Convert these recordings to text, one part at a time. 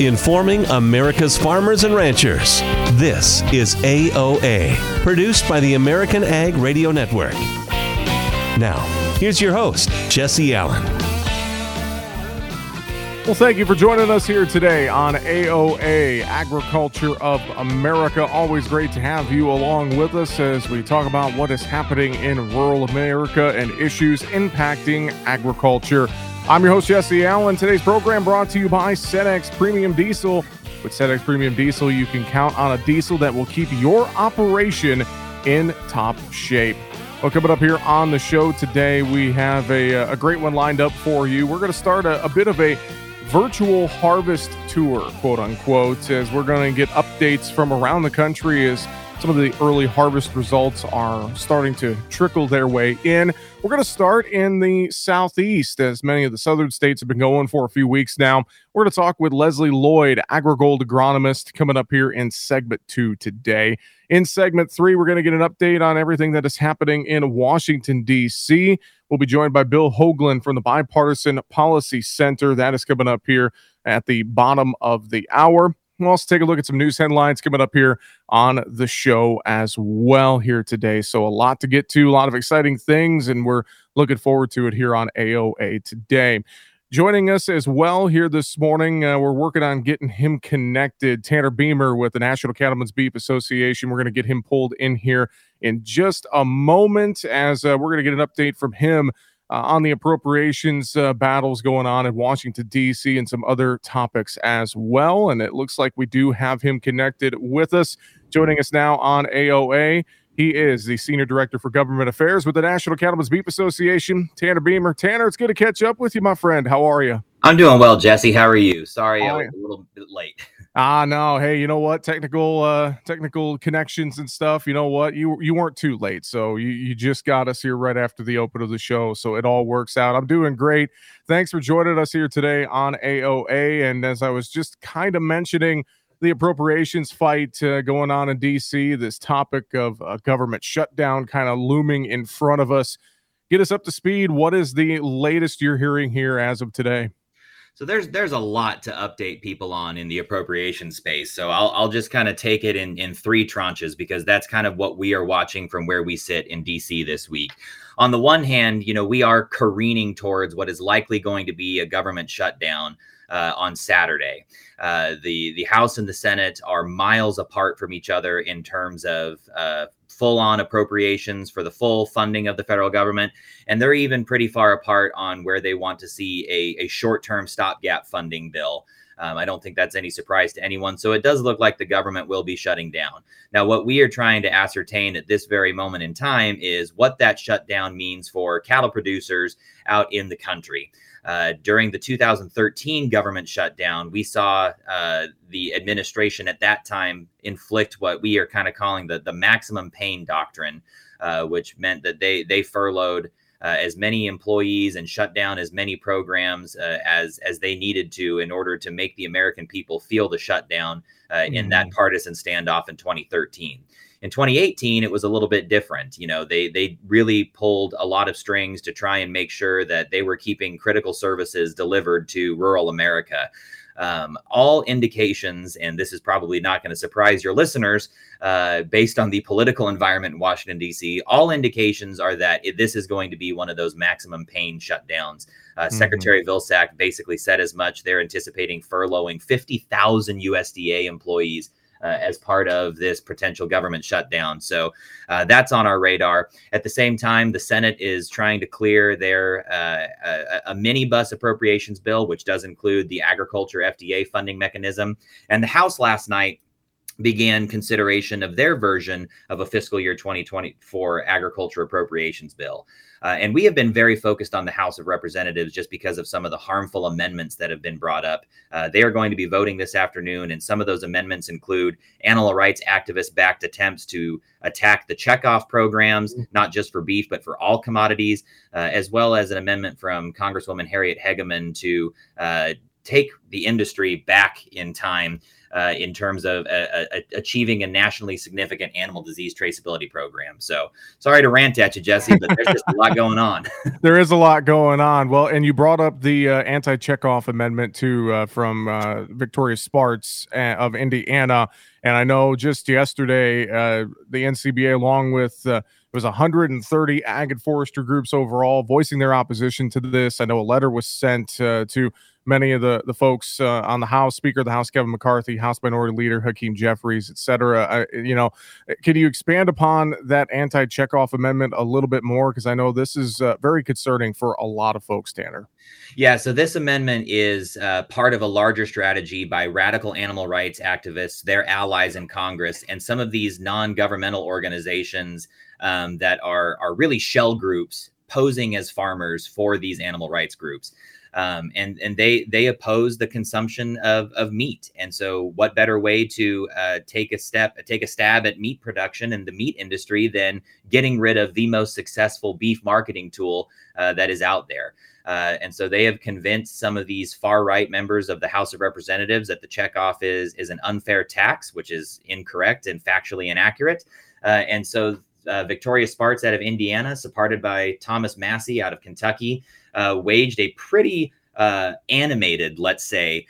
Informing America's farmers and ranchers. This is AOA, produced by the American Ag Radio Network. Now, here's your host, Jesse Allen. Well, thank you for joining us here today on AOA, Agriculture of America. Always great to have you along with us as we talk about what is happening in rural America and issues impacting agriculture. I'm your host, Jesse Allen. Today's program brought to you by Cenex Premium Diesel. With Cenex Premium Diesel, you can count on a diesel that will keep your operation in top shape. Well, coming up here on the show today, we have a great one lined up for you. We're going to start a bit of a virtual harvest tour, quote unquote, as we're going to get updates from around the country as some of the early harvest results are starting to trickle their way in. We're going to start in the Southeast, as many of the southern states have been going for a few weeks now. We're going to talk with Leslie Lloyd, AgriGold agronomist, coming up here in segment 2 today. In segment 3, we're going to get an update on everything that is happening in Washington, D.C. We'll be joined by Bill Hoagland from the Bipartisan Policy Center. That is coming up here at the bottom of the hour. We'll also take a look at some news headlines coming up here on the show as well here today. So a lot to get to, a lot of exciting things, and we're looking forward to it here on AOA today. Joining us as well here this morning, we're working on getting him connected, Tanner Beymer with the National Cattlemen's Beef Association. We're going to get him pulled in here in just a moment as we're going to get an update from him on the appropriations battles going on in Washington, D.C., and some other topics as well. And it looks like we do have him connected with us. Joining us now on AOA, he is the Senior Director for Government Affairs with the National Cattlemen's Beef Association, Tanner Beymer. Tanner, it's good to catch up with you, my friend. How are you? I'm doing well, Jesse. How are you? Sorry, I was a little bit late. Ah, no. Hey, you know what? Technical connections and stuff. You know what? You weren't too late. So you just got us here right after the open of the show. So it all works out. I'm doing great. Thanks for joining us here today on AOA. And as I was just kind of mentioning, the appropriations fight going on in D.C., this topic of government shutdown kind of looming in front of us. Get us up to speed. What is the latest you're hearing here as of today? So there's a lot to update people on in the appropriation space. So I'll just kind of take it in three tranches because that's kind of what we are watching from where we sit in DC this week. On the one hand, you know, we are careening towards what is likely going to be a government shutdown on Saturday. The House and the Senate are miles apart from each other in terms of full-on appropriations for the full funding of the federal government. And they're even pretty far apart on where they want to see a short-term stopgap funding bill. I don't think that's any surprise to anyone. So it does look like the government will be shutting down. Now, what we are trying to ascertain at this very moment in time is what that shutdown means for cattle producers out in the country. During the 2013 government shutdown, we saw the administration at that time inflict what we are kind of calling the maximum pain doctrine, which meant that they furloughed as many employees and shut down as many programs as they needed to in order to make the American people feel the shutdown in that partisan standoff in 2013. In 2018, it was a little bit different. You know, they really pulled a lot of strings to try and make sure that they were keeping critical services delivered to rural America. All indications, and this is probably not going to surprise your listeners, based on the political environment in Washington, D.C., all indications are that this is going to be one of those maximum pain shutdowns. Secretary Vilsack basically said as much. They're anticipating furloughing 50,000 USDA employees as part of this potential government shutdown. So that's on our radar. At the same time, the Senate is trying to clear their a minibus appropriations bill, which does include the agriculture FDA funding mechanism. And the House last night began consideration of their version of a fiscal year 2024 agriculture appropriations bill. And we have been very focused on the House of Representatives just because of some of the harmful amendments that have been brought up. They are going to be voting this afternoon, and some of those amendments include animal rights activist-backed attempts to attack the checkoff programs, not just for beef, but for all commodities, as well as an amendment from Congresswoman Harriet Hageman to take the industry back in time in terms of achieving a nationally significant animal disease traceability program. So sorry to rant at you, Jesse, but there's just a lot going on. There is a lot going on. Well, and you brought up the anti-checkoff amendment too from Victoria Spartz of Indiana. And I know just yesterday, the NCBA, along with it was 130 ag and forestry groups overall, voicing their opposition to this. I know a letter was sent to many of the folks on the House, Speaker of the House, Kevin McCarthy, House Minority Leader, Hakeem Jeffries, et cetera. You know, can you expand upon that anti-checkoff amendment a little bit more? Because I know this is very concerning for a lot of folks, Tanner. Yeah, so this amendment is part of a larger strategy by radical animal rights activists, their allies in Congress, and some of these non-governmental organizations that are really shell groups posing as farmers for these animal rights groups. And they oppose the consumption of meat. And so what better way to take a stab at meat production and the meat industry than getting rid of the most successful beef marketing tool that is out there. And so they have convinced some of these far right members of the House of Representatives that the checkoff is an unfair tax, which is incorrect and factually inaccurate. And so Victoria Spartz out of Indiana, supported by Thomas Massey out of Kentucky, waged a pretty animated, let's say,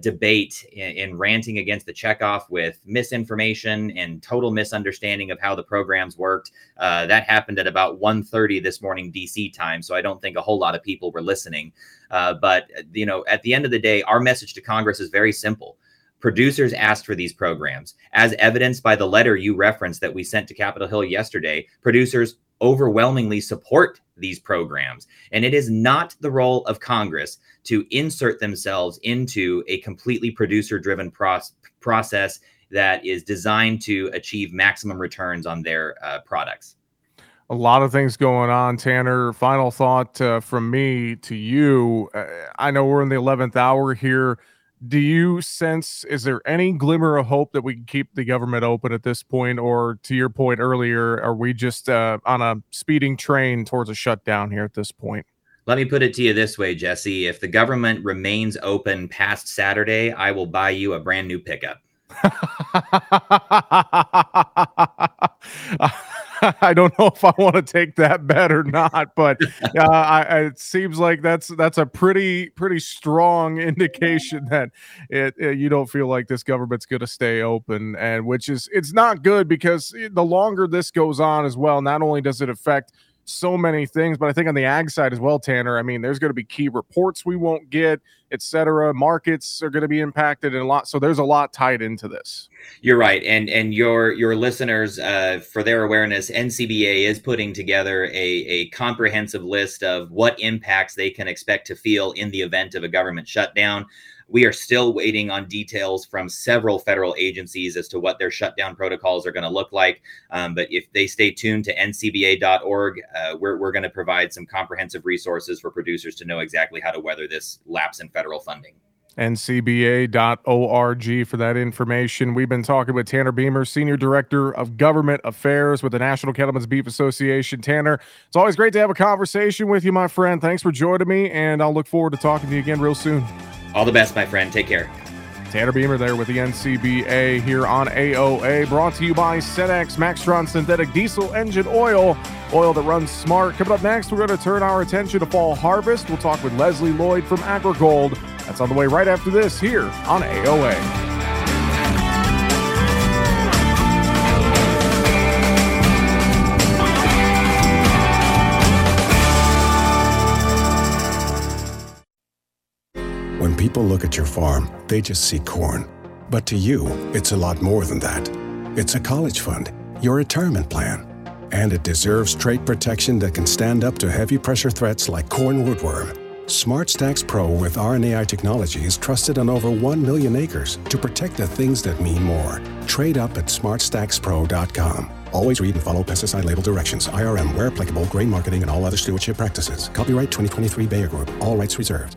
debate in ranting against the checkoff with misinformation and total misunderstanding of how the programs worked. That happened at about 1:30 this morning DC time, so I don't think a whole lot of people were listening. But you know, at the end of the day, our message to Congress is very simple. Producers asked for these programs. As evidenced by the letter you referenced that we sent to Capitol Hill yesterday, producers overwhelmingly support these programs. And it is not the role of Congress to insert themselves into a completely producer-driven process that is designed to achieve maximum returns on their products. A lot of things going on, Tanner. Final thought from me to you. I know we're in the 11th hour here. Do you sense, is there any glimmer of hope that we can keep the government open at this point? Or to your point earlier, are we just on a speeding train towards a shutdown here at this point? Let me put it to you this way, Jesse. If the government remains open past Saturday, I will buy you a brand new pickup. I don't know if I want to take that bet or not, but it seems like that's a pretty strong indication that it you don't feel like this government's going to stay open, and which is, it's not good, because the longer this goes on as well, not only does it affect so many things, but I think on the ag side as well, Tanner, I mean, there's going to be key reports we won't get, et cetera. Markets are going to be impacted and a lot. So there's a lot tied into this. You're right. And your listeners, for their awareness, NCBA is putting together a comprehensive list of what impacts they can expect to feel in the event of a government shutdown. We are still waiting on details from several federal agencies as to what their shutdown protocols are going to look like. But if they stay tuned to ncba.org, we're going to provide some comprehensive resources for producers to know exactly how to weather this lapse in federal funding. ncba.org for that information. We've been talking with Tanner Beymer, Senior Director of Government Affairs with the National Cattlemen's Beef Association. Tanner, it's always great to have a conversation with you, my friend. Thanks for joining me, and I'll look forward to talking to you again real soon. All the best, my friend. Take care. Tanner Beymer there with the NCBA here on AOA, brought to you by Cenex Maxtron Synthetic Diesel Engine Oil, oil that runs smart. Coming up next, we're going to turn our attention to fall harvest. We'll talk with Leslie Lloyd from AgriGold. That's on the way right after this here on AOA. When people look at your farm, they just see corn. But to you, it's a lot more than that. It's a college fund, your retirement plan, and it deserves trade protection that can stand up to heavy pressure threats like corn woodworm. SmartStax Pro with RNAi technology is trusted on over 1 million acres to protect the things that mean more. Trade up at smartstaxpro.com. Always read and follow pesticide label directions, IRM, where applicable, grain marketing, and all other stewardship practices. Copyright 2023 Bayer Group. All rights reserved.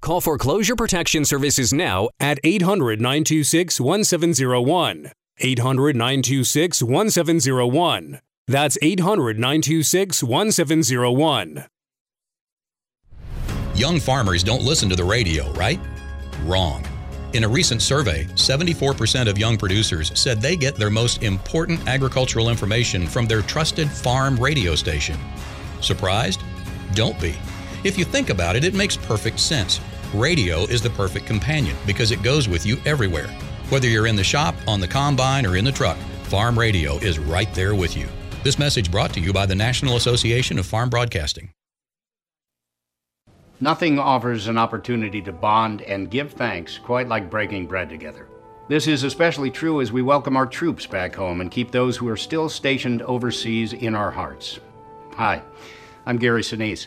Call Foreclosure Protection Services now at 800-926-1701. 800-926-1701. That's 800-926-1701. Young farmers don't listen to the radio, right? Wrong. In a recent survey, 74% of young producers said they get their most important agricultural information from their trusted farm radio station. Surprised? Don't be. If you think about it, it makes perfect sense. Radio is the perfect companion because it goes with you everywhere. Whether you're in the shop, on the combine, or in the truck, farm radio is right there with you. This message brought to you by the National Association of Farm Broadcasting. Nothing offers an opportunity to bond and give thanks quite like breaking bread together. This is especially true as we welcome our troops back home and keep those who are still stationed overseas in our hearts. Hi, I'm Gary Sinise.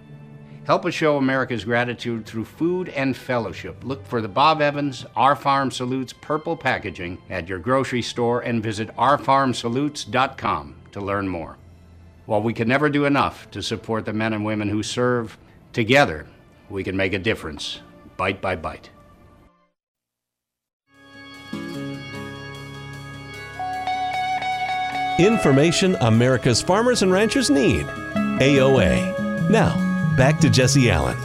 Help us show America's gratitude through food and fellowship. Look for the Bob Evans Our Farm Salutes purple packaging at your grocery store and visit ourfarmsalutes.com to learn more. While we can never do enough to support the men and women who serve, together we can make a difference, bite by bite. Information America's farmers and ranchers need. AOA. Now, back to Jesse Allen.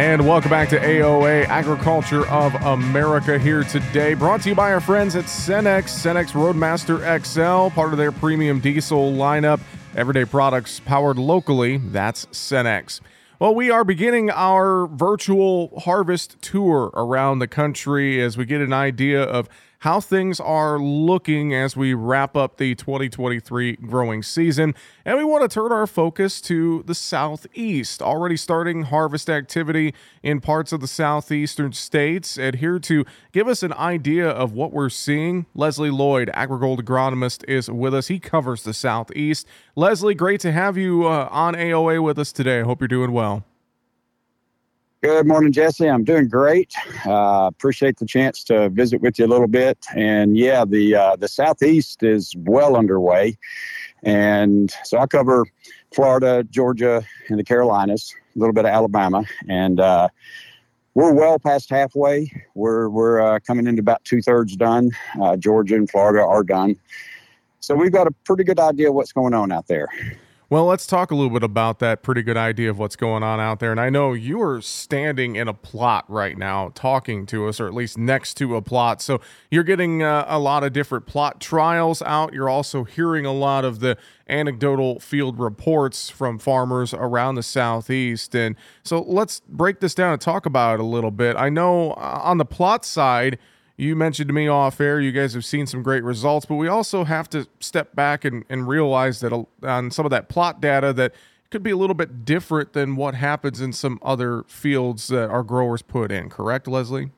And welcome back to AOA, Agriculture of America, here today. Brought to you by our friends at Cenex, Cenex Roadmaster XL, part of their premium diesel lineup. Everyday products powered locally. That's Cenex. Well, we are beginning our virtual harvest tour around the country as we get an idea of how things are looking as we wrap up the 2023 growing season. And we want to turn our focus to the Southeast, already starting harvest activity in parts of the southeastern states. And here to give us an idea of what we're seeing, Leslie Lloyd, AgriGold agronomist, is with us. He covers the Southeast. Leslie, great to have you on AOA with us today. I hope you're doing well. Good morning, Jesse. I'm doing great. Appreciate the chance to visit with you a little bit. And yeah, the Southeast is well underway. And so I cover Florida, Georgia, and the Carolinas, a little bit of Alabama. And we're well past halfway. We're coming into about two-thirds done. Georgia and Florida are done. So we've got a pretty good idea of what's going on out there. Well, let's talk a little bit about that pretty good idea of what's going on out there. And I know you are standing in a plot right now talking to us, or at least next to a plot. So you're getting a lot of different plot trials out. You're also hearing a lot of the anecdotal field reports from farmers around the Southeast. And so let's break this down and talk about it a little bit. I know on the plot side, you mentioned to me off air, you guys have seen some great results, but we also have to step back and realize that on some of that plot data that could be a little bit different than what happens in some other fields that our growers put in. Correct, Leslie?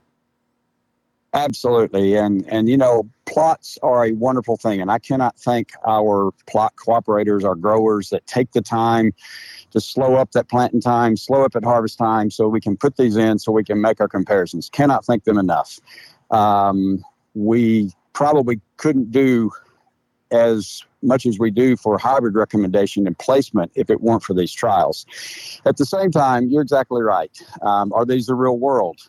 Absolutely. And you know, plots are a wonderful thing. And I cannot thank our plot cooperators, our growers that take the time to slow up that planting time, slow up at harvest time so we can put these in so we can make our comparisons. Cannot thank them enough. We probably couldn't do as much as we do for hybrid recommendation and placement if it weren't for these trials. At the same time, you're exactly right. Are these the real world?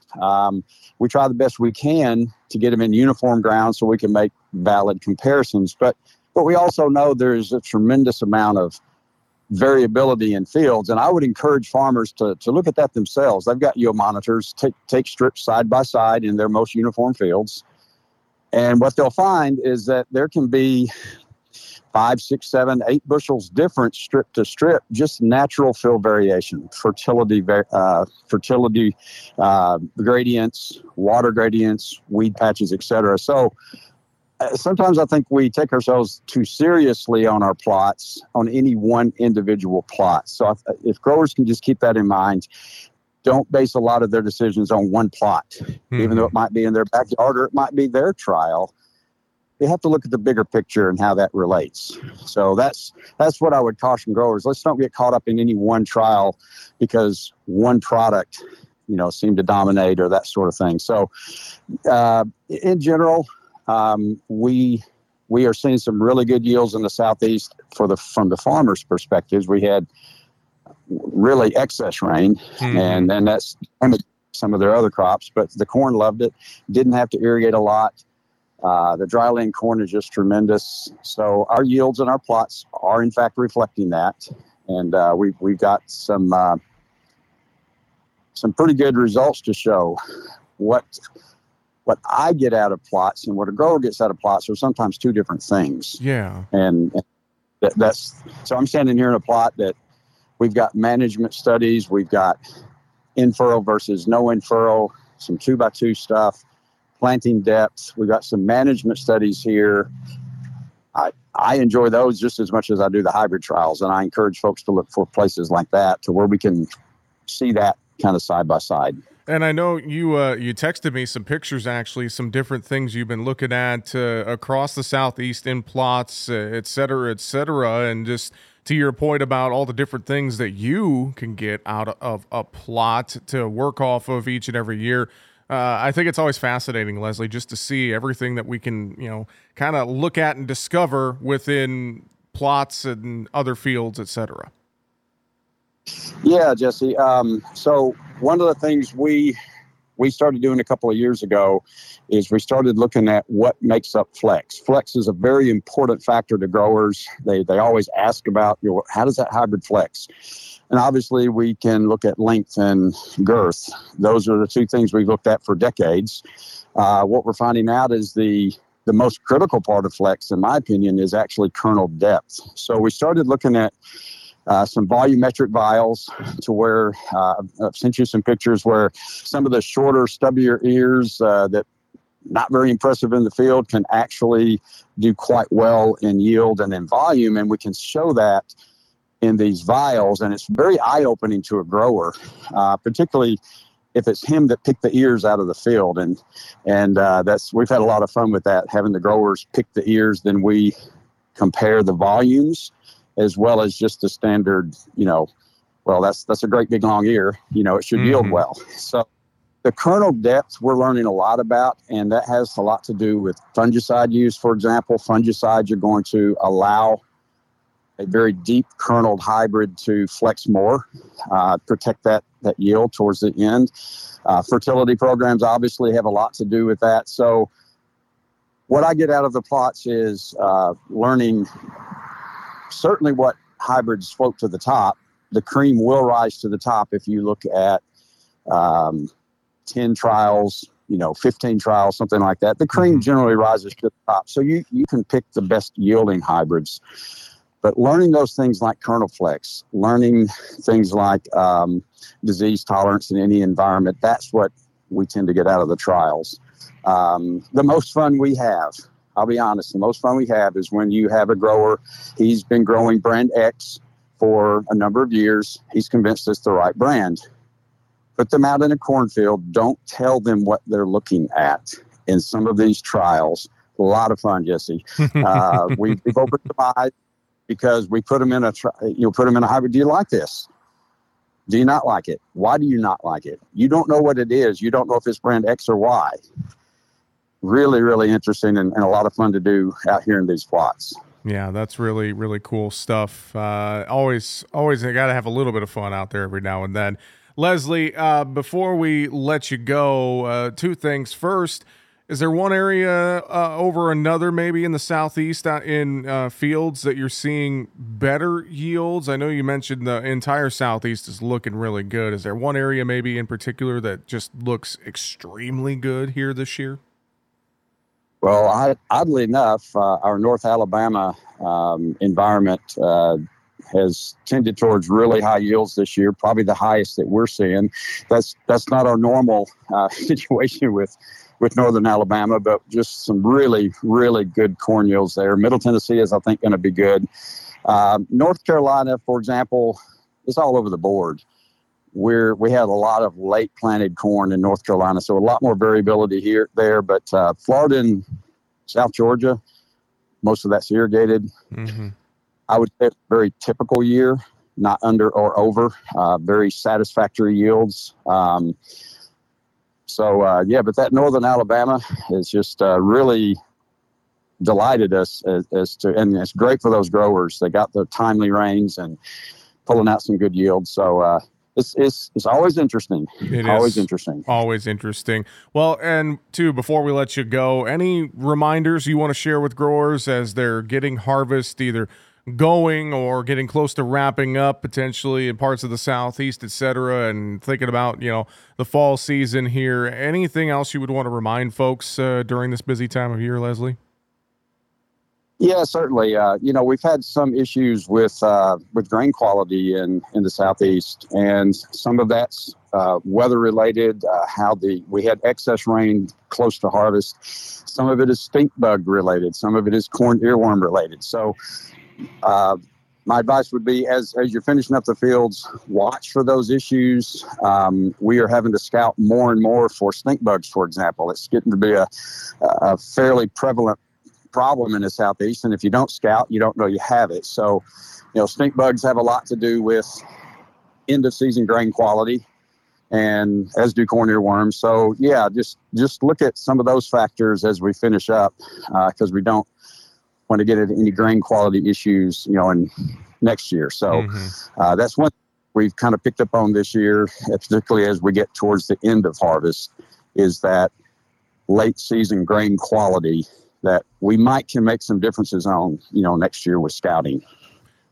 We try the best we can to get them in uniform ground so we can make valid comparisons. But we also know there's a tremendous amount of variability in fields. And I would encourage farmers to look at that themselves. They've got yield monitors, take strips side by side in their most uniform fields. And what they'll find is that there can be 5, 6, 7, 8 bushels difference strip to strip, just natural field variation, fertility gradients, water gradients, weed patches, et cetera. So sometimes I think we take ourselves too seriously on our plots, on any one individual plot. So if growers can just keep that in mind, don't base a lot of their decisions on one plot, even though it might be in their backyard or it might be their trial. You have to look at the bigger picture and how that relates. So that's what I would caution growers. Let's not get caught up in any one trial because one product, seemed to dominate or that sort of thing. So in general, we are seeing some really good yields in the Southeast from the farmers' perspectives. We had really excess rain, and that's some of their other crops, but the corn loved it. Didn't have to irrigate a lot. The dryland corn is just tremendous. So our yields and our plots are, in fact, reflecting that. And we've got some pretty good results to show. What I get out of plots and what a grower gets out of plots are sometimes two different things. Yeah. And so I'm standing here in a plot that we've got management studies. We've got in-furrow versus no in-furrow, some 2x2 stuff. Planting depth. We've got some management studies here. I enjoy those just as much as I do the hybrid trials, and I encourage folks to look for places like that to where we can see that kind of side by side. And I know you texted me some pictures, actually, some different things you've been looking at across the Southeast in plots, et cetera, and just to your point about all the different things that you can get out of a plot to work off of each and every year. I think it's always fascinating, Leslie, just to see everything that we can, kind of look at and discover within plots and other fields, et cetera. Yeah, Jesse. So one of the things we started doing a couple of years ago is we started looking at what makes up flex. Flex is a very important factor to growers. They always ask about, how does that hybrid flex? And obviously, we can look at length and girth. Those are the two things we've looked at for decades. What we're finding out is the most critical part of flex, in my opinion, is actually kernel depth. So we started looking at some volumetric vials to where I've sent you some pictures where some of the shorter, stubbier ears that not very impressive in the field can actually do quite well in yield and in volume. And we can show that in these vials, and it's very eye-opening to a grower, particularly if it's him that picked the ears out of the field. And we've had a lot of fun with that, having the growers pick the ears. Then we compare the volumes as well as just the standard, well, that's a great big long ear, it should yield well. So the kernel depth we're learning a lot about, and that has a lot to do with fungicide use. For example, fungicides are going to allow a very deep kerneled hybrid to flex more, protect that yield towards the end. Fertility programs obviously have a lot to do with that. So what I get out of the plots is learning certainly what hybrids float to the top. The cream will rise to the top if you look at 10 trials, 15 trials, something like that. The cream generally rises to the top. So you can pick the best yielding hybrids. But learning those things like kernel flex, learning things like disease tolerance in any environment, that's what we tend to get out of the trials. The most fun we have, I'll be honest, the most fun we have is when you have a grower, he's been growing brand X for a number of years. He's convinced it's the right brand. Put them out in a cornfield. Don't tell them what they're looking at in some of these trials. A lot of fun, Jesse. We've opened the eyes. Because we put them in a hybrid. Do you like this? Do you not like it? Why do you not like it? You don't know what it is. You don't know if it's brand X or Y. Really, really interesting and a lot of fun to do out here in these plots. Yeah, that's really, really cool stuff. Always, I got to have a little bit of fun out there every now and then. Leslie, before we let you go, two things. First, Is there one area over another, maybe in the southeast in fields that you're seeing better yields? I know you mentioned the entire southeast is looking really good. Is there one area maybe in particular that just looks extremely good here this year? Well, oddly enough, our North Alabama environment has tended towards really high yields this year, probably the highest that we're seeing. That's not our normal situation with northern Alabama, but just some really, really good corn yields there. Middle Tennessee is, I think, going to be good. North Carolina, for example, is all over the board. We had a lot of late planted corn in North Carolina, so a lot more variability here there. But Florida and South Georgia, most of that's irrigated. Mm-hmm. I would say it's a very typical year, not under or over, very satisfactory yields. But that northern Alabama is just really delighted us as to, and it's great for those growers. They got the timely rains and pulling out some good yields. So it's always interesting. Always interesting. Well, and too, before we let you go, any reminders you want to share with growers as they're getting harvest, either going or getting close to wrapping up potentially in parts of the southeast, et cetera, and thinking about, the fall season here? Anything else you would want to remind folks during this busy time of year, Leslie? Yeah, certainly. We've had some issues with grain quality in the southeast, and some of that's weather related. We had excess rain close to harvest. Some of it is stink bug related. Some of it is corn earworm related. So my advice would be, as you're finishing up the fields, watch for those issues. We are having to scout more and more for stink bugs, for example. It's getting to be a fairly prevalent problem in the southeast, and if you don't scout, you don't know you have it. So, stink bugs have a lot to do with end-of-season grain quality, and as do corn earworms. So, yeah, just look at some of those factors as we finish up, because we don't want to get into any grain quality issues, in next year. So that's one we've kind of picked up on this year, particularly as we get towards the end of harvest, is that late season grain quality that we can make some differences on, next year with scouting.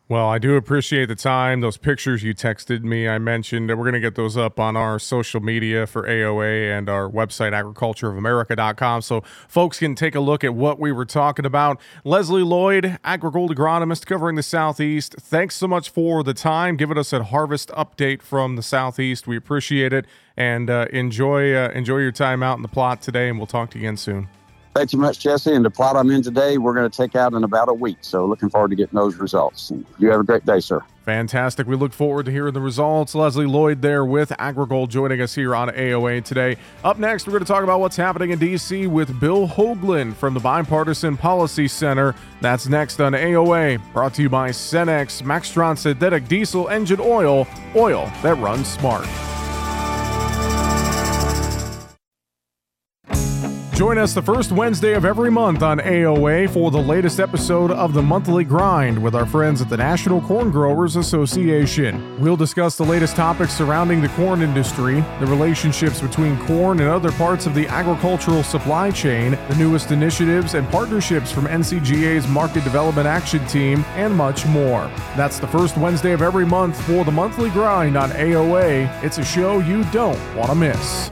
Well, I do appreciate the time. Those pictures you texted me, I mentioned that we're going to get those up on our social media for AOA and our website, agricultureofamerica.com. So folks can take a look at what we were talking about. Leslie Lloyd, AgriGold agronomist covering the Southeast. Thanks so much for the time, giving us a harvest update from the Southeast. We appreciate it, and enjoy your time out in the plot today, and we'll talk to you again soon. Thank you much, Jesse. And the plot I'm in today, we're going to take out in about a week. So looking forward to getting those results. And you have a great day, sir. Fantastic. We look forward to hearing the results. Leslie Lloyd there with AgriGold joining us here on AOA today. Up next, we're going to talk about what's happening in D.C. with Bill Hoagland from the Bipartisan Policy Center. That's next on AOA, brought to you by Cenex Maxtron Synthetic Diesel Engine Oil that runs smart. Join us the first Wednesday of every month on AOA for the latest episode of The Monthly Grind with our friends at the National Corn Growers Association. We'll discuss the latest topics surrounding the corn industry, the relationships between corn and other parts of the agricultural supply chain, the newest initiatives and partnerships from NCGA's Market Development Action Team, and much more. That's the first Wednesday of every month for The Monthly Grind on AOA. It's a show you don't want to miss.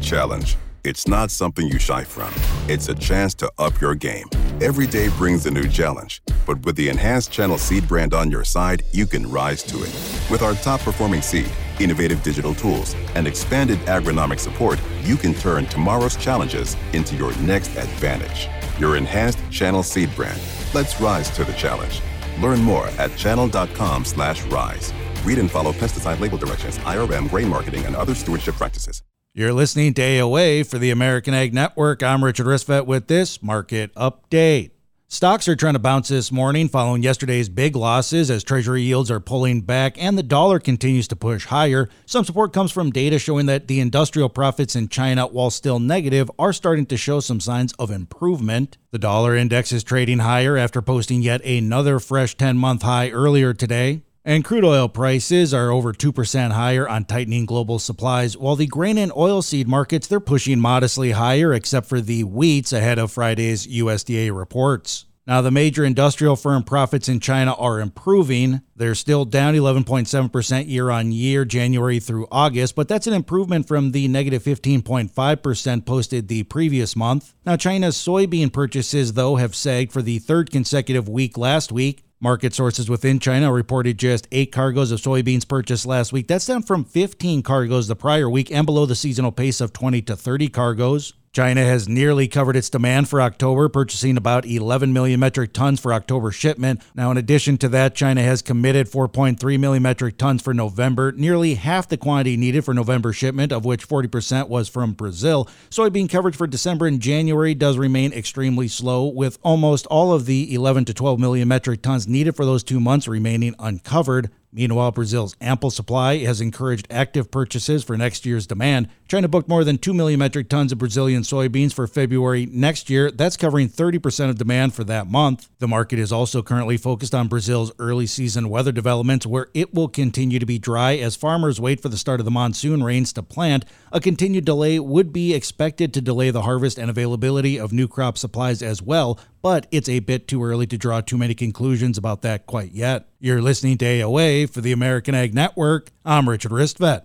Challenge. It's not something you shy from. It's a chance to up your game. Every day brings a new challenge, but with the enhanced Channel Seed brand on your side, you can rise to it. With our top-performing seed, innovative digital tools, and expanded agronomic support, you can turn tomorrow's challenges into your next advantage. Your enhanced Channel Seed brand. Let's rise to the challenge. Learn more at channel.com/rise. Read and follow pesticide label directions, IRM, grain marketing, and other stewardship practices. You're listening to AOA for the American Ag Network. I'm Richard Risvet with this market update. Stocks are trying to bounce this morning following yesterday's big losses as Treasury yields are pulling back and the dollar continues to push higher. Some support comes from data showing that the industrial profits in China, while still negative, are starting to show some signs of improvement. The dollar index is trading higher after posting yet another fresh 10-month high earlier today. And crude oil prices are over 2% higher on tightening global supplies, while the grain and oilseed markets, they're pushing modestly higher except for the wheats ahead of Friday's USDA reports. Now, the major industrial firm profits in China are improving. They're still down 11.7% year-on-year, January through August, but that's an improvement from the negative 15.5% posted the previous month. Now, China's soybean purchases, though, have sagged for the third consecutive week last week. Market sources within China reported just 8 cargoes of soybeans purchased last week. That's down from 15 cargoes the prior week and below the seasonal pace of 20 to 30 cargoes. China has nearly covered its demand for October, purchasing about 11 million metric tons for October shipment. Now, in addition to that, China has committed 4.3 million metric tons for November, nearly half the quantity needed for November shipment, of which 40% was from Brazil. Soybean coverage for December and January does remain extremely slow, with almost all of the 11 to 12 million metric tons needed for those 2 months remaining uncovered. Meanwhile, Brazil's ample supply has encouraged active purchases for next year's demand. China booked more than 2 million metric tons of Brazilian soybeans for February next year. That's covering 30% of demand for that month. The market is also currently focused on Brazil's early season weather developments, where it will continue to be dry as farmers wait for the start of the monsoon rains to plant. A continued delay would be expected to delay the harvest and availability of new crop supplies as well, but it's a bit too early to draw too many conclusions about that quite yet. You're listening to AOA for the American Ag Network. I'm Richard Ristvet.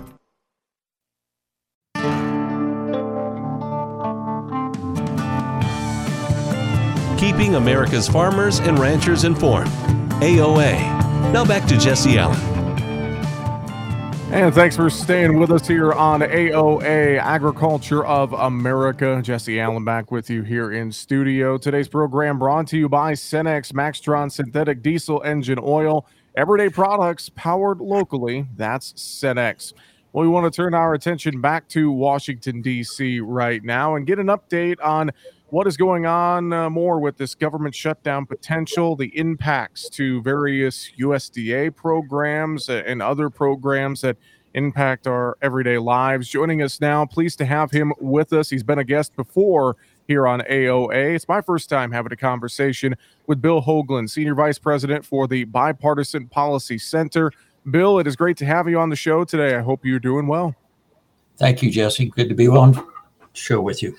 Keeping America's farmers and ranchers informed. AOA. Now back to Jesse Allen. And thanks for staying with us here on AOA, Agriculture of America. Jesse Allen back with you here in studio. Today's program brought to you by Cenex Maxtron Synthetic Diesel Engine Oil. Everyday products powered locally. That's Cenex. Well, we want to turn our attention back to Washington, D.C. right now and get an update on what is going on more with this government shutdown potential, the impacts to various USDA programs and other programs that impact our everyday lives. Joining us now, pleased to have him with us. He's been a guest before here on AOA. It's my first time having a conversation with Bill Hoagland, Senior Vice President for the Bipartisan Policy Center. Bill, it is great to have you on the show today. I hope you're doing well. Thank you, Jesse. Good to be on the show with you.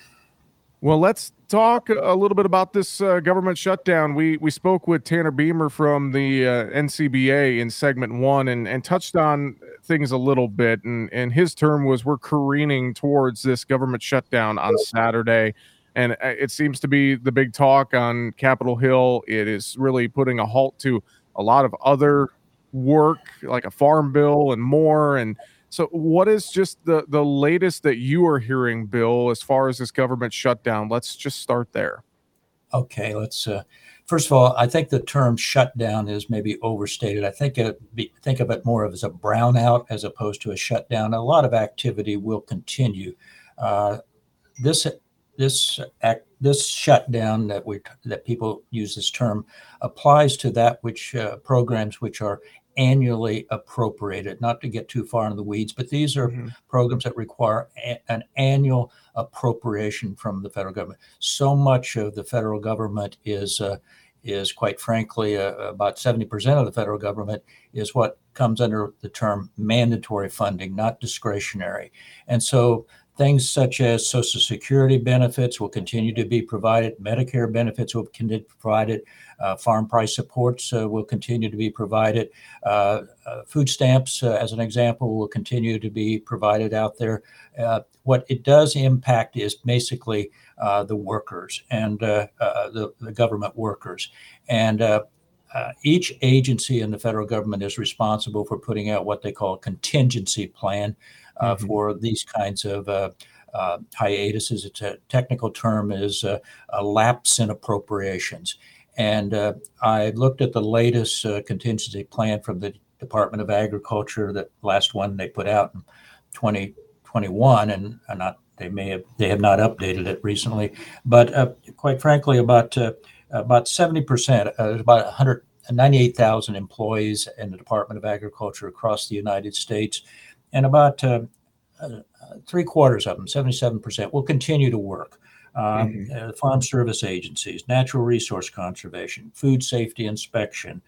Well, let's talk a little bit about this government shutdown. We spoke with Tanner Beymer from the NCBA in segment one and touched on things a little bit. And his term was, we're careening towards this government shutdown on Saturday. And it seems to be the big talk on Capitol Hill. It is really putting a halt to a lot of other work, like a farm bill and more. And so what is just the latest that you are hearing, Bill, as far as this government shutdown? Let's just start there. Okay. Let's first of all, I think the term shutdown is maybe overstated. I think of it more of as a brownout as opposed to a shutdown. A lot of activity will continue. This shutdown that people use this term applies to that which programs which are annually appropriated, not to get too far in the weeds, but these are programs that require an annual appropriation from the federal government. So much of the federal government is quite frankly, about 70% of the federal government is what comes under the term mandatory funding, not discretionary. And so Things such as Social Security benefits will continue to be provided. Medicare benefits will continue to be provided. Farm price supports will continue to be provided. Food stamps, as an example, will continue to be provided out there. What it does impact is basically the workers and the government workers. And each agency in the federal government is responsible for putting out what they call a contingency plan for these kinds of hiatuses. It's a technical term is a lapse in appropriations. And I looked at the latest contingency plan from the Department of Agriculture, the last one they put out in 2021, and they have not updated it recently. But quite frankly, about 70%, about 198,000 employees in the Department of Agriculture across the United States. And about three quarters of them, 77%, will continue to work. Farm service agencies, natural resource conservation, food safety inspection,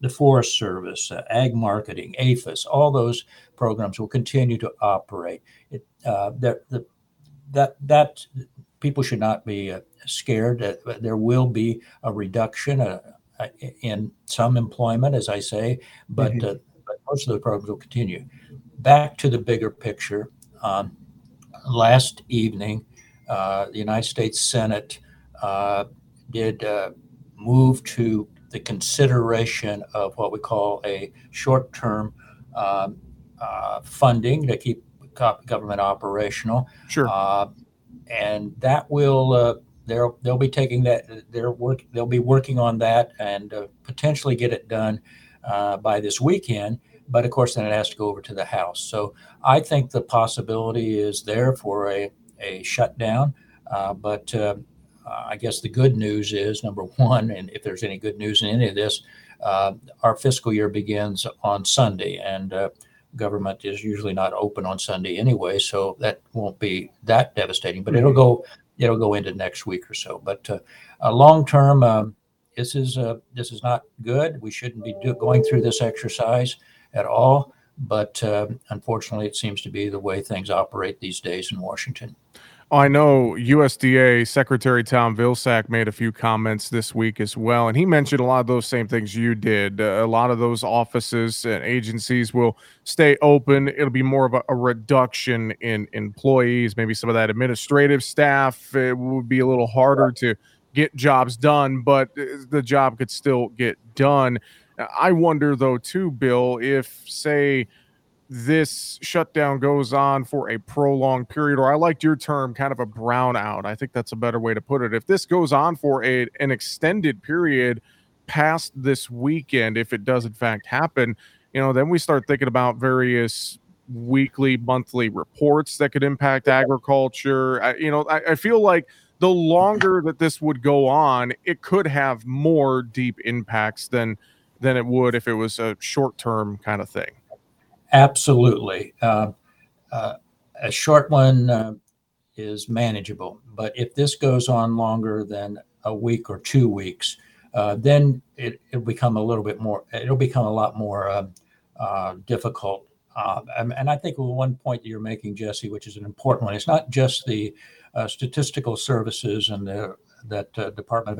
the Forest Service, ag marketing, APHIS, all those programs will continue to operate. People should not be scared. There will be a reduction in some employment, as I say, but most of the programs will continue. Back to the bigger picture, last evening, the United States Senate did move to the consideration of what we call a short-term funding to keep government operational. Sure. And that will they'll be taking that they'll be working on that and potentially get it done by this weekend. But of course, then it has to go over to the House. So I think the possibility is there for a shutdown. But I guess the good news is, number one, and if there's any good news in any of this, our fiscal year begins on Sunday, and government is usually not open on Sunday anyway, so that won't be that devastating. But it'll go into next week or so. But long term, this is not good. We shouldn't be going through this exercise at all. But unfortunately, it seems to be the way things operate these days in Washington. I know USDA Secretary Tom Vilsack made a few comments this week as well, and he mentioned a lot of those same things you did. A lot of those offices and agencies will stay open. It'll be more of a reduction in employees. Maybe some of that administrative staff, it would be a little harder to get jobs done, but the job could still get done. I wonder, though, too, Bill, if, say, this shutdown goes on for a prolonged period, or I liked your term, kind of a brownout. I think that's a better way to put it. If this goes on for an extended period past this weekend, if it does in fact happen, then we start thinking about various weekly, monthly reports that could impact agriculture. I feel like the longer that this would go on, it could have more deep impacts than it would if it was a short-term kind of thing. Absolutely. A short one is manageable, but if this goes on longer than a week or 2 weeks, then it'll become a lot more difficult. And I think one point that you're making, Jesse, which is an important one, it's not just the statistical services and that Department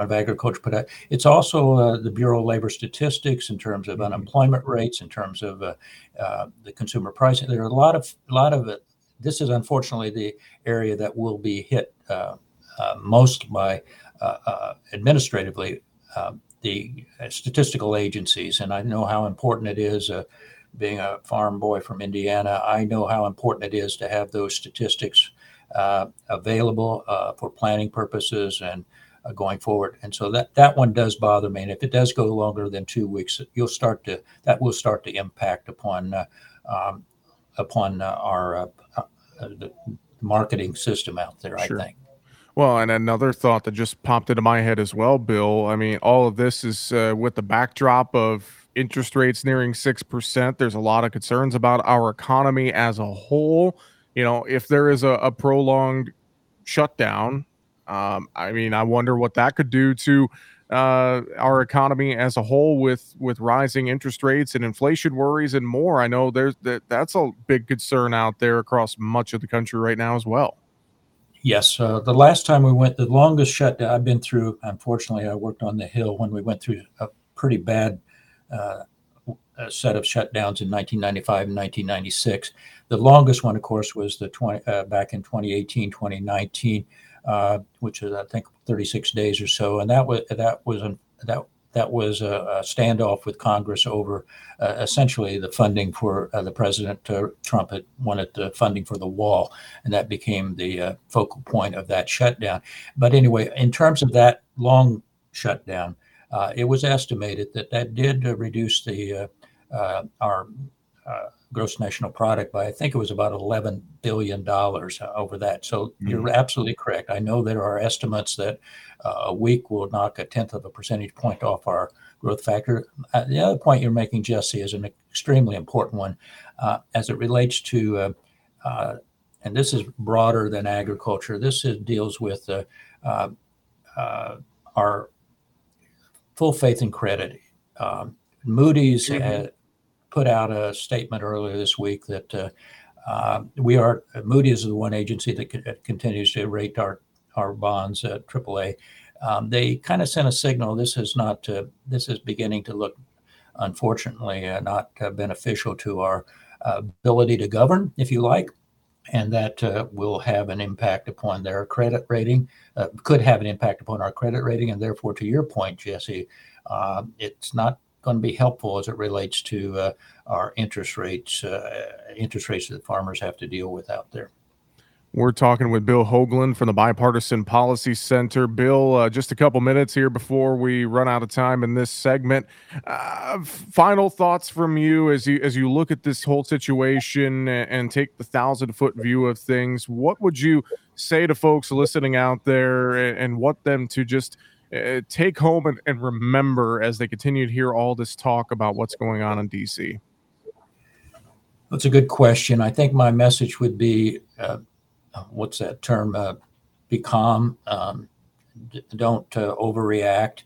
of Agriculture put out. It's also the Bureau of Labor Statistics in terms of unemployment rates, in terms of the consumer pricing. There are a lot of it. This is unfortunately the area that will be hit most by administratively the statistical agencies. And I know how important it is. Being a farm boy from Indiana, I know how important it is to have those statistics available for planning purposes and going forward. And so that one does bother me. And if it does go longer than 2 weeks, that will start to impact upon our the marketing system out there, sure. I think. Well, and another thought that just popped into my head as well, Bill. I mean, all of this is with the backdrop of interest rates nearing 6%. There's a lot of concerns about our economy as a whole. If there is a prolonged shutdown, I wonder what that could do to our economy as a whole with rising interest rates and inflation worries and more. I know that's a big concern out there across much of the country right now as well. Yes. The last time we went, the longest shutdown I've been through, unfortunately, I worked on the Hill when we went through a pretty bad set of shutdowns in 1995 and 1996. The longest one, of course, was back in 2018, 2019, which is, I think, 36 days or so. And that was a standoff with Congress over essentially the funding for the President Trump had wanted the funding for the wall, and that became the focal point of that shutdown. But anyway, in terms of that long shutdown, it was estimated that did reduce our gross national product by, I think it was about $11 billion over that. So You're absolutely correct. I know there are estimates that a week will knock 0.1 percentage point off our growth factor. The other point you're making, Jesse, is an extremely important one as it relates to, and this is broader than agriculture. This deals with our full faith and credit. Moody's put out a statement earlier this week that Moody's is the one agency that continues to rate our bonds at AAA. They kind of sent a signal. This is beginning to look, unfortunately, not beneficial to our ability to govern, if you like, and that will have an impact upon their credit rating, could have an impact upon our credit rating. And therefore, to your point, Jesse, it's not going to be helpful as it relates to our interest rates that farmers have to deal with out there. We're talking with Bill Hoagland from the Bipartisan Policy Center. Bill, just a couple minutes here before we run out of time in this segment. Final thoughts from you as you look at this whole situation and take the 1,000-foot view of things. What would you say to folks listening out there and want them to just take home and remember as they continue to hear all this talk about what's going on in D.C.? That's a good question. I think my message would be, what's that term? Be calm. Don't overreact.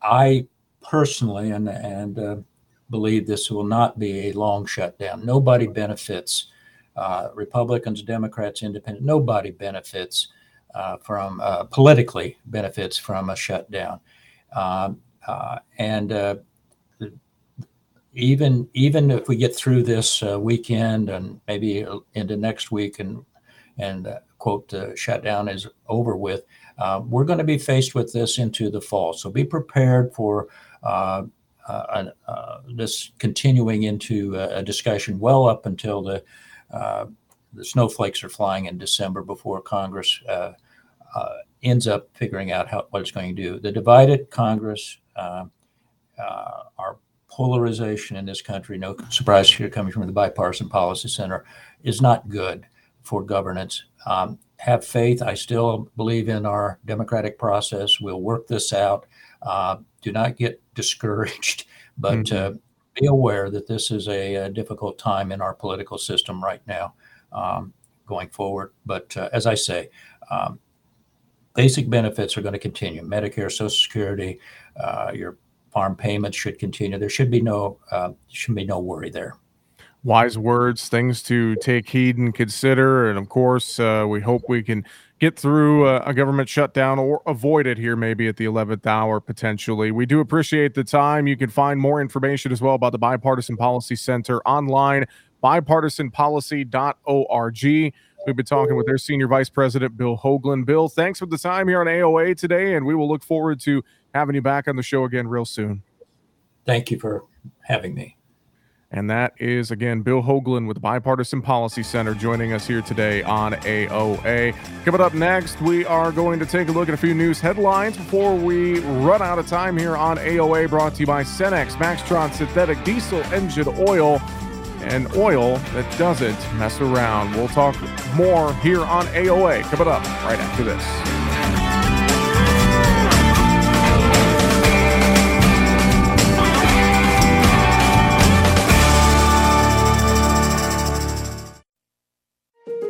I personally believe this will not be a long shutdown. Nobody benefits. Republicans, Democrats, Independents. Nobody benefits. Politically benefits from a shutdown. Even if we get through this weekend and maybe into next week and quote, the shutdown is over with, we're going to be faced with this into the fall. So be prepared for this continuing into a discussion well up until the snowflakes are flying in December before Congress ends up figuring out what it's going to do. The divided Congress, our polarization in this country, no surprise here coming from the Bipartisan Policy Center, is not good for governance. Have faith. I still believe in our democratic process. We'll work this out. Do not get discouraged, but be aware that this is a difficult time in our political system right now. Going forward. But as I say, basic benefits are going to continue. Medicare, Social Security, your farm payments should continue. There should be no worry there. Wise words, things to take heed and consider. And of course, we hope we can get through a government shutdown or avoid it here maybe at the 11th hour potentially. We do appreciate the time. You can find more information as well about the Bipartisan Policy Center online, bipartisanpolicy.org. We've been talking with their Senior Vice President, Bill Hoagland. Bill, thanks for the time here on AOA today, and we will look forward to having you back on the show again real soon. Thank you for having me. And that is, again, Bill Hoagland with the Bipartisan Policy Center joining us here today on AOA. Coming up next, we are going to take a look at a few news headlines before we run out of time here on AOA, brought to you by Cenex Maxtron Synthetic Diesel Engine Oil, and oil that doesn't mess around. We'll talk more here on AOA coming up right after this.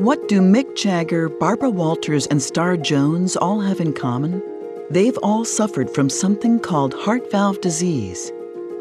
What do Mick Jagger, Barbara Walters, and Star Jones all have in common? They've all suffered from something called heart valve disease.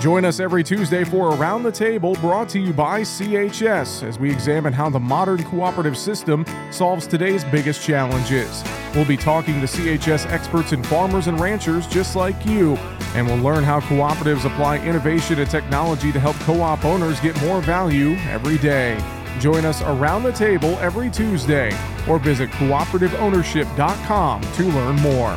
Join us every Tuesday for Around the Table, brought to you by CHS, as we examine how the modern cooperative system solves today's biggest challenges. We'll be talking to CHS experts and farmers and ranchers just like you, and we'll learn how cooperatives apply innovation and technology to help co-op owners get more value every day. Join us Around the Table every Tuesday, or visit cooperativeownership.com to learn more.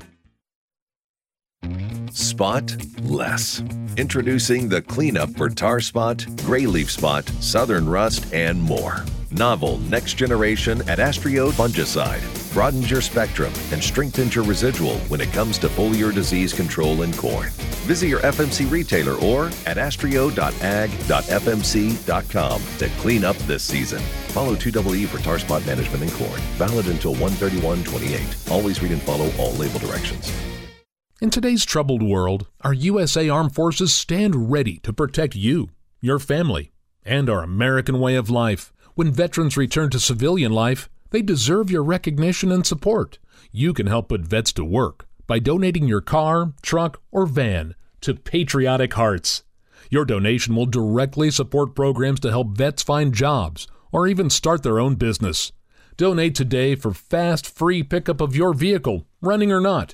Spot less. Introducing the cleanup for tar spot, gray leaf spot, southern rust, and more. Novel next generation at Astrio fungicide broadens your spectrum and strengthens your residual when it comes to foliar disease control in corn. Visit your FMC retailer or at astrio.ag.fmc.com to clean up this season. Follow 2WE for tar spot management in corn. Valid until 1/31/28. Always read and follow all label directions. In today's troubled world, our USA Armed Forces stand ready to protect you, your family, and our American way of life. When veterans return to civilian life, they deserve your recognition and support. You can help put vets to work by donating your car, truck, or van to Patriotic Hearts. Your donation will directly support programs to help vets find jobs or even start their own business. Donate today for fast, free pickup of your vehicle, running or not.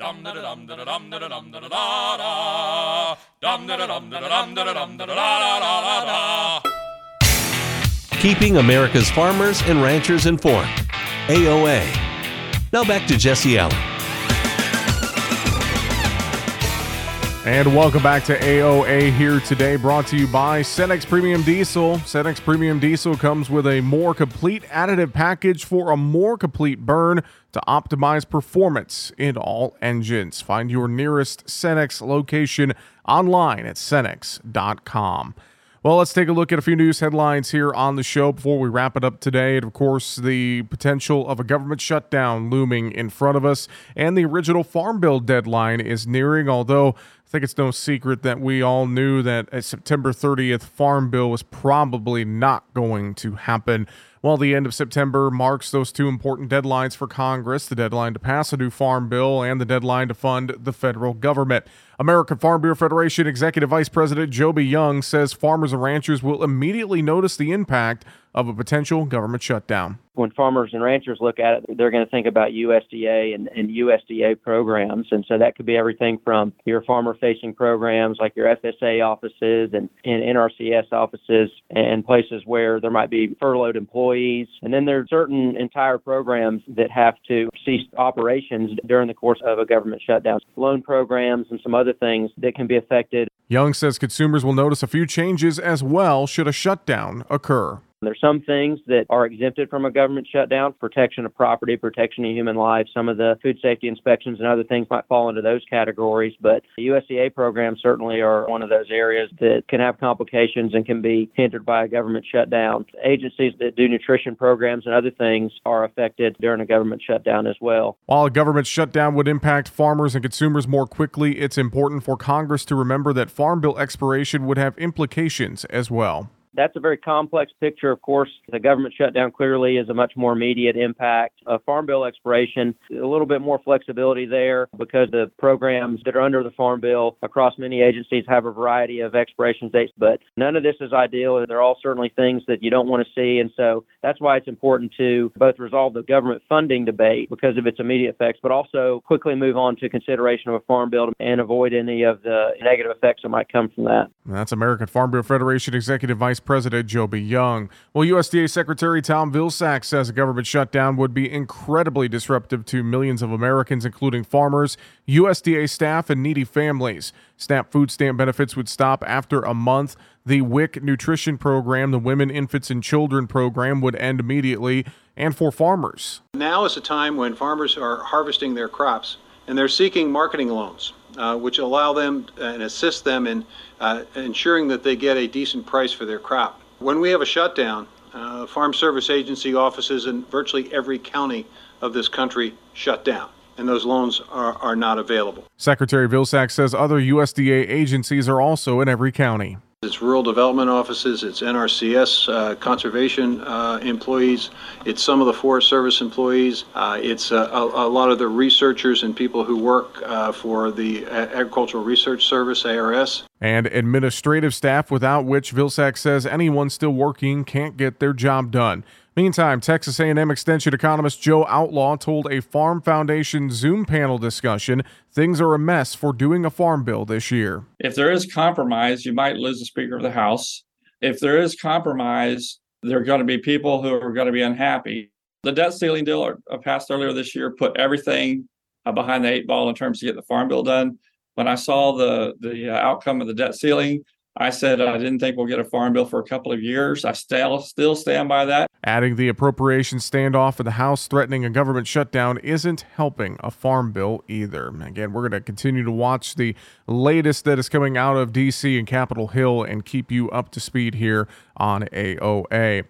Dum da dum da dum da dum da da. Dum da dum da dum da dum da da. Keeping America's farmers and ranchers informed. AOA. Now back to Jesse Allen. And welcome back to AOA here today, brought to you by Cenex Premium Diesel. Cenex Premium Diesel comes with a more complete additive package for a more complete burn to optimize performance in all engines. Find your nearest Cenex location online at cenex.com. Well, let's take a look at a few news headlines here on the show before we wrap it up today. And, of course, the potential of a government shutdown looming in front of us. And the original Farm Bill deadline is nearing, although I think it's no secret that we all knew that a September 30th Farm Bill was probably not going to happen. Well, the end of September marks those two important deadlines for Congress, the deadline to pass a new farm bill and the deadline to fund the federal government. American Farm Bureau Federation Executive Vice President Joby Young says farmers and ranchers will immediately notice the impact of a potential government shutdown. When farmers and ranchers look at it, they're going to think about USDA and USDA programs. And so that could be everything from your farmer-facing programs like your FSA offices and NRCS offices and places where there might be furloughed employees. And then there are certain entire programs that have to cease operations during the course of a government shutdown. Loan programs and some other things that can be affected. Young says consumers will notice a few changes as well should a shutdown occur. There's some things that are exempted from a government shutdown, protection of property, protection of human life. Some of the food safety inspections and other things might fall into those categories, but the USDA programs certainly are one of those areas that can have complications and can be hindered by a government shutdown. Agencies that do nutrition programs and other things are affected during a government shutdown as well. While a government shutdown would impact farmers and consumers more quickly, it's important for Congress to remember that Farm Bill expiration would have implications as well. That's a very complex picture, of course. The government shutdown clearly is a much more immediate impact. A Farm Bill expiration, a little bit more flexibility there because the programs that are under the Farm Bill across many agencies have a variety of expiration dates, but none of this is ideal, and they're all certainly things that you don't want to see. And so that's why it's important to both resolve the government funding debate because of its immediate effects, but also quickly move on to consideration of a Farm Bill and avoid any of the negative effects that might come from that. That's American Farm Bureau Federation Executive Vice President Joby Young. Well, USDA Secretary Tom Vilsack says a government shutdown would be incredibly disruptive to millions of Americans, including farmers, USDA staff, and needy families. SNAP food stamp benefits would stop after a month. The WIC nutrition program, the Women, Infants, and Children program would end immediately, and for farmers. Now is a time when farmers are harvesting their crops, and they're seeking marketing loans, which allow them and assist them in ensuring that they get a decent price for their crop. When we have a shutdown, Farm Service Agency offices in virtually every county of this country shut down, and those loans are not available. Secretary Vilsack says other USDA agencies are also in every county. It's rural development offices, it's NRCS conservation employees, it's some of the Forest Service employees, it's a lot of the researchers and people who work for the Agricultural Research Service, ARS. And administrative staff, without which Vilsack says anyone still working can't get their job done. Meantime, Texas A&M Extension economist Joe Outlaw told a Farm Foundation Zoom panel discussion things are a mess for doing a farm bill this year. If there is compromise, you might lose the Speaker of the House. If there is compromise, there are going to be people who are going to be unhappy. The debt ceiling deal passed earlier this year put everything behind the eight ball in terms of getting the farm bill done. When I saw the outcome of the debt ceiling, I said I didn't think we'll get a farm bill for a couple of years. I still stand by that. Adding the appropriation standoff in the House threatening a government shutdown isn't helping a farm bill either. Again, we're going to continue to watch the latest that is coming out of D.C. and Capitol Hill and keep you up to speed here on AOA.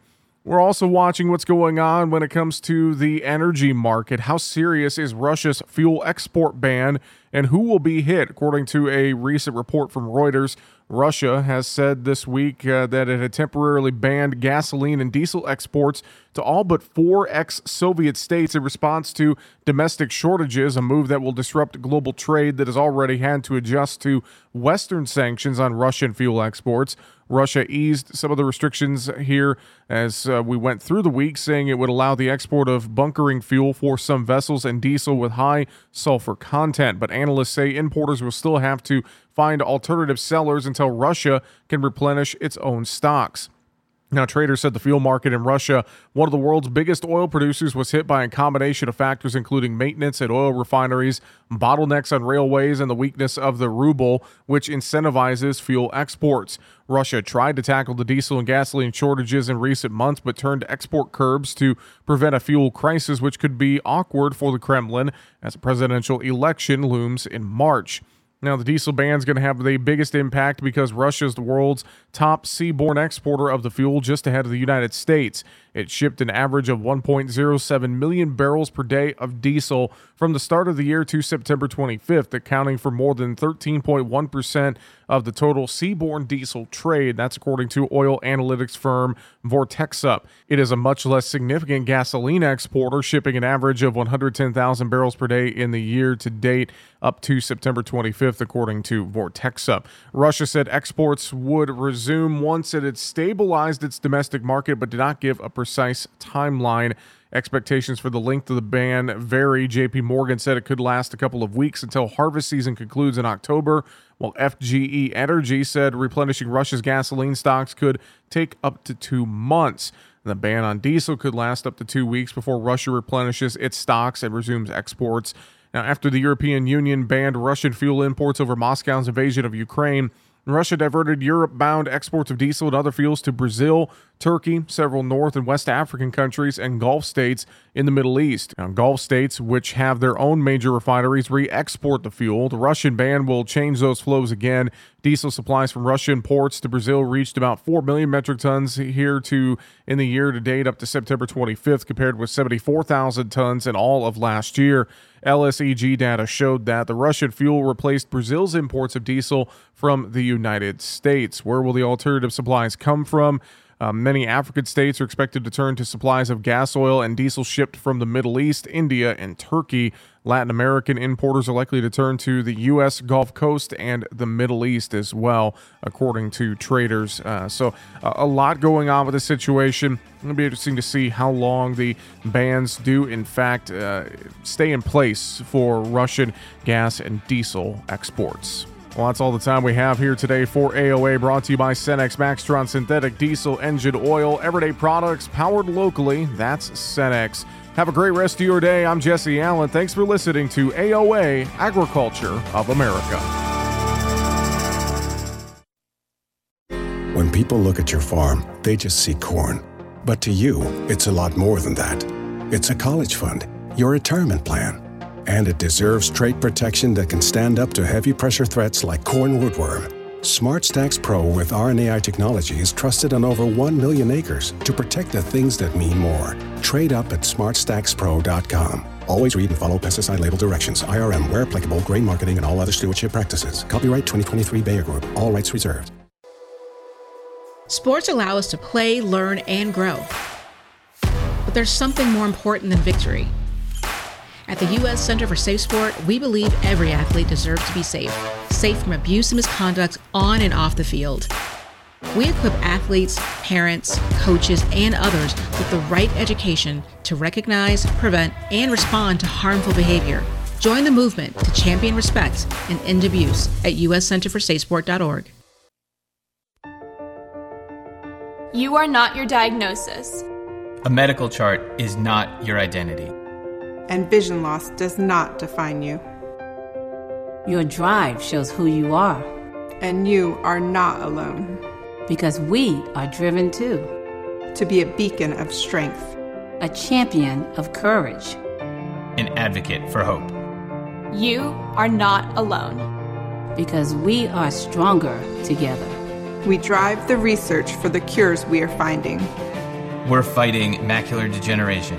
We're also watching what's going on when it comes to the energy market. How serious is Russia's fuel export ban and who will be hit? According to a recent report from Reuters, Russia has said this week that it had temporarily banned gasoline and diesel exports to all but four ex-Soviet states in response to domestic shortages, a move that will disrupt global trade that has already had to adjust to Western sanctions on Russian fuel exports. Russia eased some of the restrictions here as we went through the week, saying it would allow the export of bunkering fuel for some vessels and diesel with high sulfur content. But analysts say importers will still have to find alternative sellers until Russia can replenish its own stocks. Now, traders said the fuel market in Russia, one of the world's biggest oil producers, was hit by a combination of factors including maintenance at oil refineries, bottlenecks on railways, and the weakness of the ruble, which incentivizes fuel exports. Russia tried to tackle the diesel and gasoline shortages in recent months, but turned to export curbs to prevent a fuel crisis, which could be awkward for the Kremlin as a presidential election looms in March. Now, the diesel ban is going to have the biggest impact because Russia is the world's top seaborne exporter of the fuel, just ahead of the United States. It shipped an average of 1.07 million barrels per day of diesel from the start of the year to September 25th, accounting for more than 13.1% of the total seaborne diesel trade. That's according to oil analytics firm Vortexa. It is a much less significant gasoline exporter, shipping an average of 110,000 barrels per day in the year to date up to September 25th. According to Vortexa. Russia said exports would resume once it had stabilized its domestic market, but did not give a precise timeline. Expectations for the length of the ban vary. JP Morgan said it could last a couple of weeks until harvest season concludes in October, while FGE Energy said replenishing Russia's gasoline stocks could take up to 2 months. The ban on diesel could last up to 2 weeks before Russia replenishes its stocks and resumes exports. Now, after the European Union banned Russian fuel imports over Moscow's invasion of Ukraine, Russia diverted Europe-bound exports of diesel and other fuels to Brazil, Turkey, several North and West African countries, and Gulf states in the Middle East. Now, Gulf states, which have their own major refineries, re-export the fuel. The Russian ban will change those flows again. Diesel supplies from Russian ports to Brazil reached about 4 million metric tons in the year to date up to September 25th, compared with 74,000 tons in all of last year. LSEG data showed that the Russian fuel replaced Brazil's imports of diesel from the United States. Where will the alternative supplies come from? Many African states are expected to turn to supplies of gas oil and diesel shipped from the Middle East, India, and Turkey. Latin American importers are likely to turn to the U.S. Gulf Coast and the Middle East as well, according to traders. So a lot going on with the situation. It'll be interesting to see how long the bans do, in fact, stay in place for Russian gas and diesel exports. Well, that's all the time we have here today for AOA, brought to you by Cenex Maxtron Synthetic Diesel Engine Oil. Everyday products powered locally. That's Cenex. Have a great rest of your day. I'm Jesse Allen. Thanks for listening to AOA, Agriculture of America. When people look at your farm, they just see corn. But to you, it's a lot more than that. It's a college fund, your retirement plan. And it deserves trade protection that can stand up to heavy pressure threats like corn woodworm. SmartStax Pro with RNAi technology is trusted on over 1 million acres to protect the things that mean more. Trade up at smartstaxpro.com. Always read and follow pesticide label directions, IRM, where applicable, grain marketing, and all other stewardship practices. Copyright 2023 Bayer Group. All rights reserved. Sports allow us to play, learn, and grow. But there's something more important than victory. At the U.S. Center for Safe Sport, we believe every athlete deserves to be safe. Safe from abuse and misconduct on and off the field. We equip athletes, parents, coaches, and others with the right education to recognize, prevent, and respond to harmful behavior. Join the movement to champion respect and end abuse at uscenterforsafesport.org. You are not your diagnosis. A medical chart is not your identity. And vision loss does not define you. Your drive shows who you are. And you are not alone. Because we are driven too. To be a beacon of strength. A champion of courage. An advocate for hope. You are not alone. Because we are stronger together. We drive the research for the cures we are finding. We're fighting macular degeneration,